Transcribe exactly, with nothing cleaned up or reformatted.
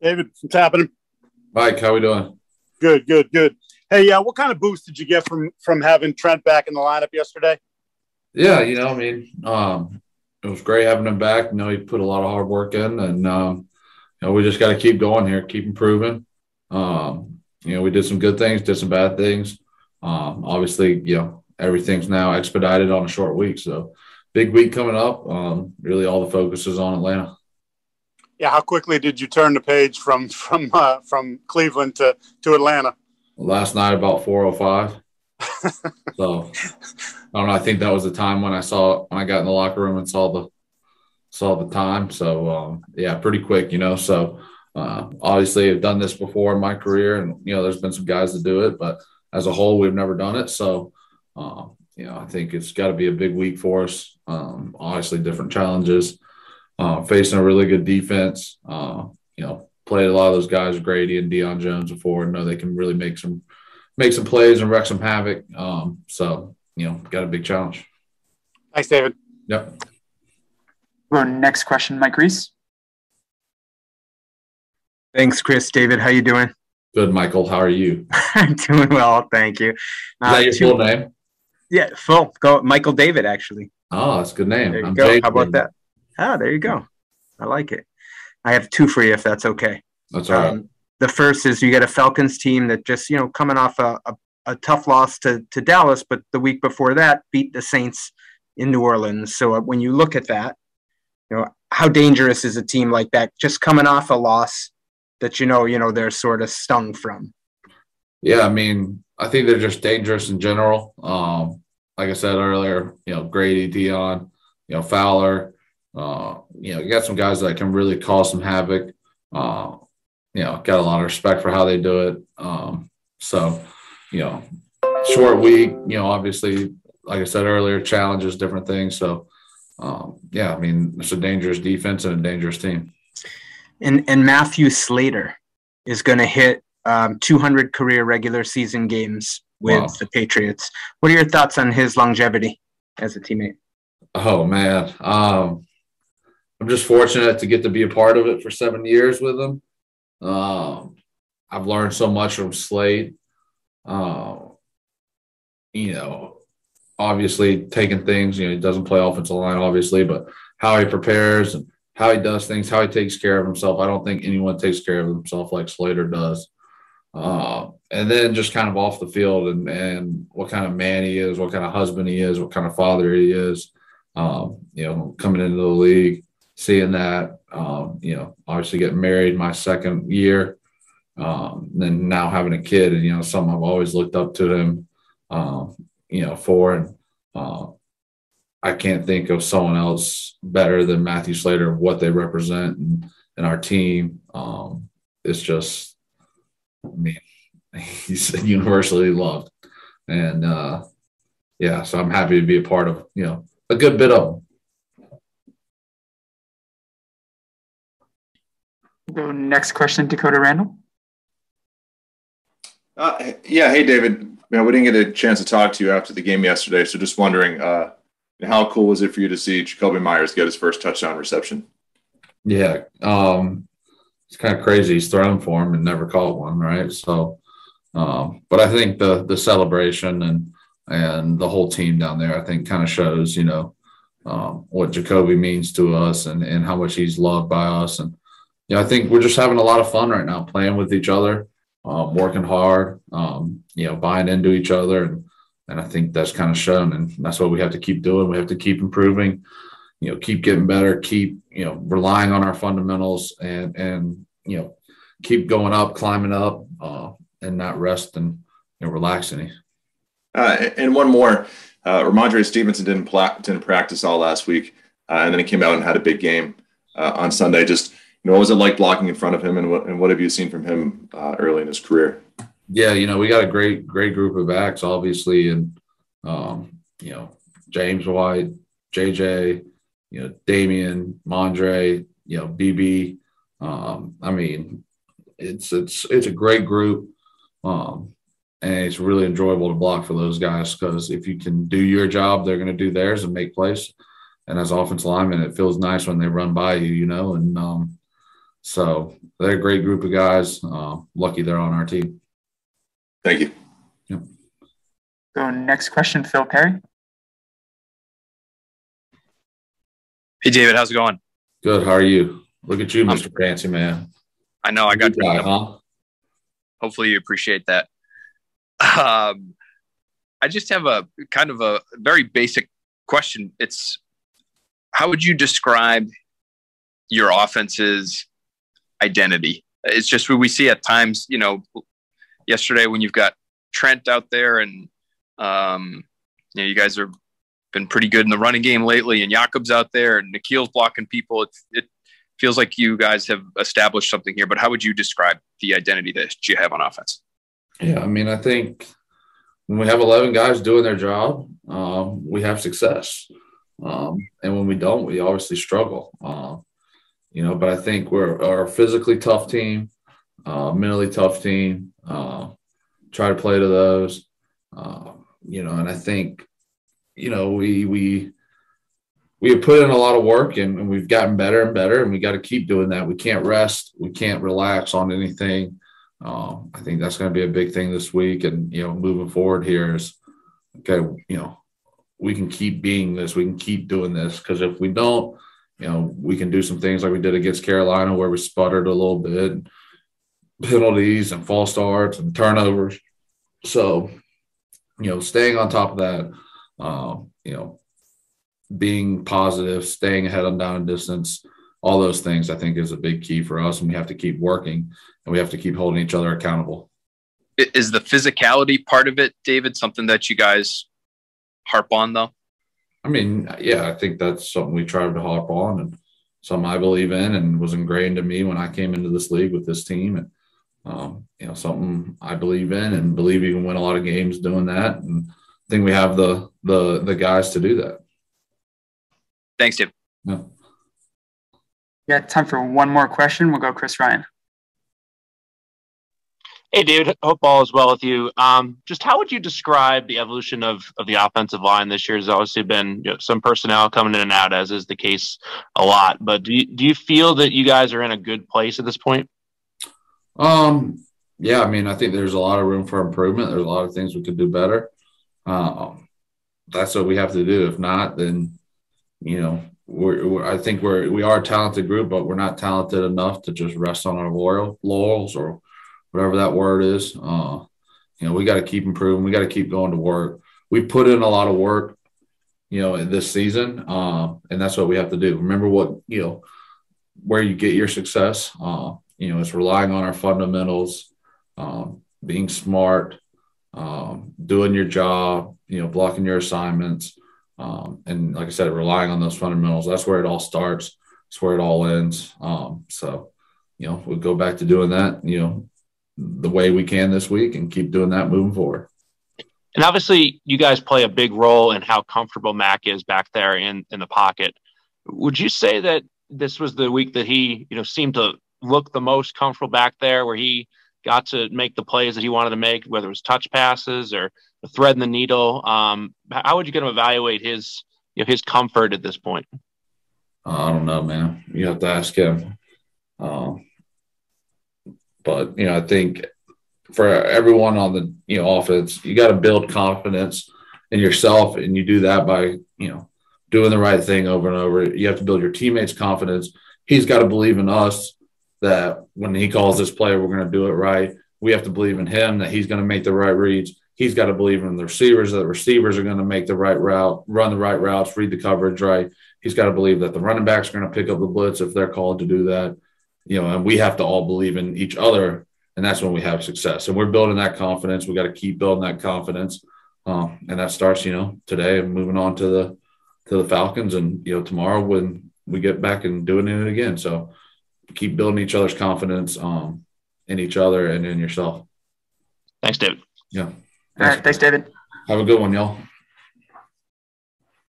David, what's happening? Mike, how we doing? Good, good, good. Hey, yeah, uh, what kind of boost did you get from from having Trent back in the lineup yesterday? Yeah, you know, I mean, um, it was great having him back. You know, he put a lot of hard work in, and um, you know, we just got to keep going here, keep improving. Um, you know, we did some good things, did some bad things. Um, obviously, you know, everything's now expedited on a short week, so big week coming up. Um, really, all the focus is on Atlanta. Yeah, how quickly did you turn the page from from uh, from Cleveland to to Atlanta? Last night about four oh five. So I don't know. I think that was the time when I saw when I got in the locker room and saw the saw the time. So um, yeah, pretty quick, you know. So uh, obviously, I've done this before in my career, and you know, there's been some guys that do it, but as a whole, we've never done it. So um, you know, I think it's got to be a big week for us. Um, obviously, different challenges. Uh, facing a really good defense, uh, you know, played a lot of those guys, Grady and Deion Jones, before. And know they can really make some make some plays and wreak some havoc. Um, so, you know, got a big challenge. Thanks, David. Yep. Our next question, Mike Reese. Thanks, Chris. David, how you doing? Good, Michael. How are you? I'm doing well, thank you. Uh, Is that your two, full name? Yeah, full. Go, Michael David, actually. Oh, that's a good name. There you I'm go. Jake How about David. That? Ah, there you go. I like it. I have two for you, if that's okay. That's all um, right. The first is you get a Falcons team that just, you know, coming off a, a, a tough loss to, to Dallas, but the week before that beat the Saints in New Orleans. So when you look at that, you know, how dangerous is a team like that just coming off a loss that, you know, you know, they're sort of stung from? Yeah, I mean, I think they're just dangerous in general. Um, like I said earlier, you know, Grady, Deion, you know, Fowler. Uh, you know, you got some guys that can really cause some havoc. Uh, you know, got a lot of respect for how they do it. Um, so, you know, short week, you know, obviously, like I said earlier, challenges, different things. So, um, yeah, I mean, it's a dangerous defense and a dangerous team. And, and Matthew Slater is going to hit um, two hundred career regular season games with wow. the Patriots. What are your thoughts on his longevity as a teammate? Oh, man. Um, I'm just fortunate to get to be a part of it for seven years with him. Um, I've learned so much from Slate. Uh, you know, obviously taking things, you know, he doesn't play offensive line, obviously, but how he prepares and how he does things, how he takes care of himself. I don't think anyone takes care of himself like Slater does. Uh, and then just kind of off the field and, and what kind of man he is, what kind of husband he is, what kind of father he is, um, you know, coming into the league. Seeing that, um, you know, obviously getting married my second year, um, and then now having a kid, and, you know, something I've always looked up to him, um, you know, for. And uh, I can't think of someone else better than Matthew Slater, what they represent and, and our team. Um, it's just, I mean, he's universally loved. And, uh, yeah, so I'm happy to be a part of, you know, a good bit of them. The next question, Dakota Randall. Uh, yeah, hey, David. Man, we didn't get a chance to talk to you after the game yesterday, so just wondering, uh, how cool was it for you to see Jakobi Meyers get his first touchdown reception? Yeah, um, it's kind of crazy. He's thrown for him and never caught one, right? So, um, but I think the the celebration and and the whole team down there, I think, kind of shows, you know, um, what Jakobi means to us and and how much he's loved by us. And yeah, you know, I think we're just having a lot of fun right now, playing with each other, um, working hard, um, you know, buying into each other. And, and I think that's kind of shown, and that's what we have to keep doing. We have to keep improving, you know, keep getting better, keep, you know, relying on our fundamentals and, and you know, keep going up, climbing up, uh, and not rest and, and relaxing. Uh, and one more, uh, Ramondre Stevenson didn't, pla- didn't practice all last week, uh, and then he came out and had a big game uh, on Sunday. Just You know, what was it like blocking in front of him, and what and what have you seen from him uh, early in his career? Yeah, you know, we got a great, great group of backs, obviously, and um, you know, James White, J J, you know, Damian, Mondre, you know, B B. Um, I mean, it's it's it's a great group, um, and it's really enjoyable to block for those guys, because if you can do your job, they're going to do theirs and make plays. And as offensive linemen, it feels nice when they run by you, you know, and um, So they're a great group of guys. Uh, lucky they're on our team. Thank you. Yep. So next question, Phil Perry. Hey, David, how's it going? Good. How are you? Look at you, Mister Um, Fancy Man. I know. I got you. Guy, huh? Hopefully you appreciate that. Um, I just have a kind of a very basic question. It's how would you describe your offense's identity? It's just what we see at times, you know, yesterday when you've got Trent out there and, um, you know, you guys have been pretty good in the running game lately and Jakob's out there and Nikhil's blocking people. It, it feels like you guys have established something here, but how would you describe the identity that you have on offense? Yeah, I mean, I think when we have eleven guys doing their job, um, we have success. Um, and when we don't, we obviously struggle. Uh, you know, but I think we're, we're a physically tough team, uh, mentally tough team, uh, try to play to those, uh, you know, and I think, you know, we we we have put in a lot of work and, and we've gotten better and better, and we got to keep doing that. We can't rest. We can't relax on anything. Um, I think that's going to be a big thing this week, and you know, moving forward here is okay. You know, we can keep being this. We can keep doing this because if we don't, you know, we can do some things like we did against Carolina where we sputtered a little bit, penalties and false starts and turnovers. So, you know, staying on top of that, um, you know, being positive, staying ahead on down and distance. All those things, I think, is a big key for us, and we have to keep working, and we have to keep holding each other accountable. Is the physicality part of it, David, something that you guys harp on, though? I mean, yeah, I think that's something we tried to harp on and something I believe in and was ingrained in me when I came into this league with this team. And, um, you know, something I believe in and believe you can win a lot of games doing that. And I think we have the the, the guys to do that. Thanks, Dave. Yeah. Yeah, time for one more question. We'll go Chris Ryan. Hey, David. Hope all is well with you. Um, just how would you describe the evolution of, of the offensive line this year? There's obviously been you know, some personnel coming in and out, as is the case a lot. But do you, do you feel that you guys are in a good place at this point? Um, yeah, I mean, I think there's a lot of room for improvement. There's a lot of things we could do better. Uh, that's what we have to do. If not, then, you know, We're, we're, I think we're we are a talented group, but we're not talented enough to just rest on our laurel, laurels or whatever that word is. Uh, you know, we got to keep improving. We got to keep going to work. We put in a lot of work, you know, this season, uh, and that's what we have to do. Remember what you know, where you get your success. Uh, you know, it's relying on our fundamentals, um, being smart, um, doing your job. You know, blocking your assignments. Um, and like I said, relying on those fundamentals, that's where it all starts. That's where it all ends. Um, so, you know, we'll go back to doing that, you know, the way we can this week and keep doing that moving forward. And obviously you guys play a big role in how comfortable Mac is back there in, in the pocket. Would you say that this was the week that he, you know, seemed to look the most comfortable back there where he got to make the plays that he wanted to make, whether it was touch passes or the thread in the needle? Um, how would you kind of evaluate his you know, his comfort at this point? I don't know, man. You have to ask him. Um, but, you know, I think for everyone on the you know offense, you got to build confidence in yourself, and you do that by, you know, doing the right thing over and over. You have to build your teammates' confidence. He's got to believe in us that when he calls this play, we're going to do it right. We have to believe in him that he's going to make the right reads. He's got to believe in the receivers, that the receivers are going to make the right route, run the right routes, read the coverage right. He's got to believe that the running backs are going to pick up the blitz if they're called to do that. You know, and we have to all believe in each other, and that's when we have success. And we're building that confidence. We got to keep building that confidence. Um, and that starts, you know, today and moving on to the to the Falcons and, you know, tomorrow when we get back and doing it again. So keep building each other's confidence um, in each other and in yourself. Thanks, David. Yeah. All right. Thanks, David. Have a good one, y'all.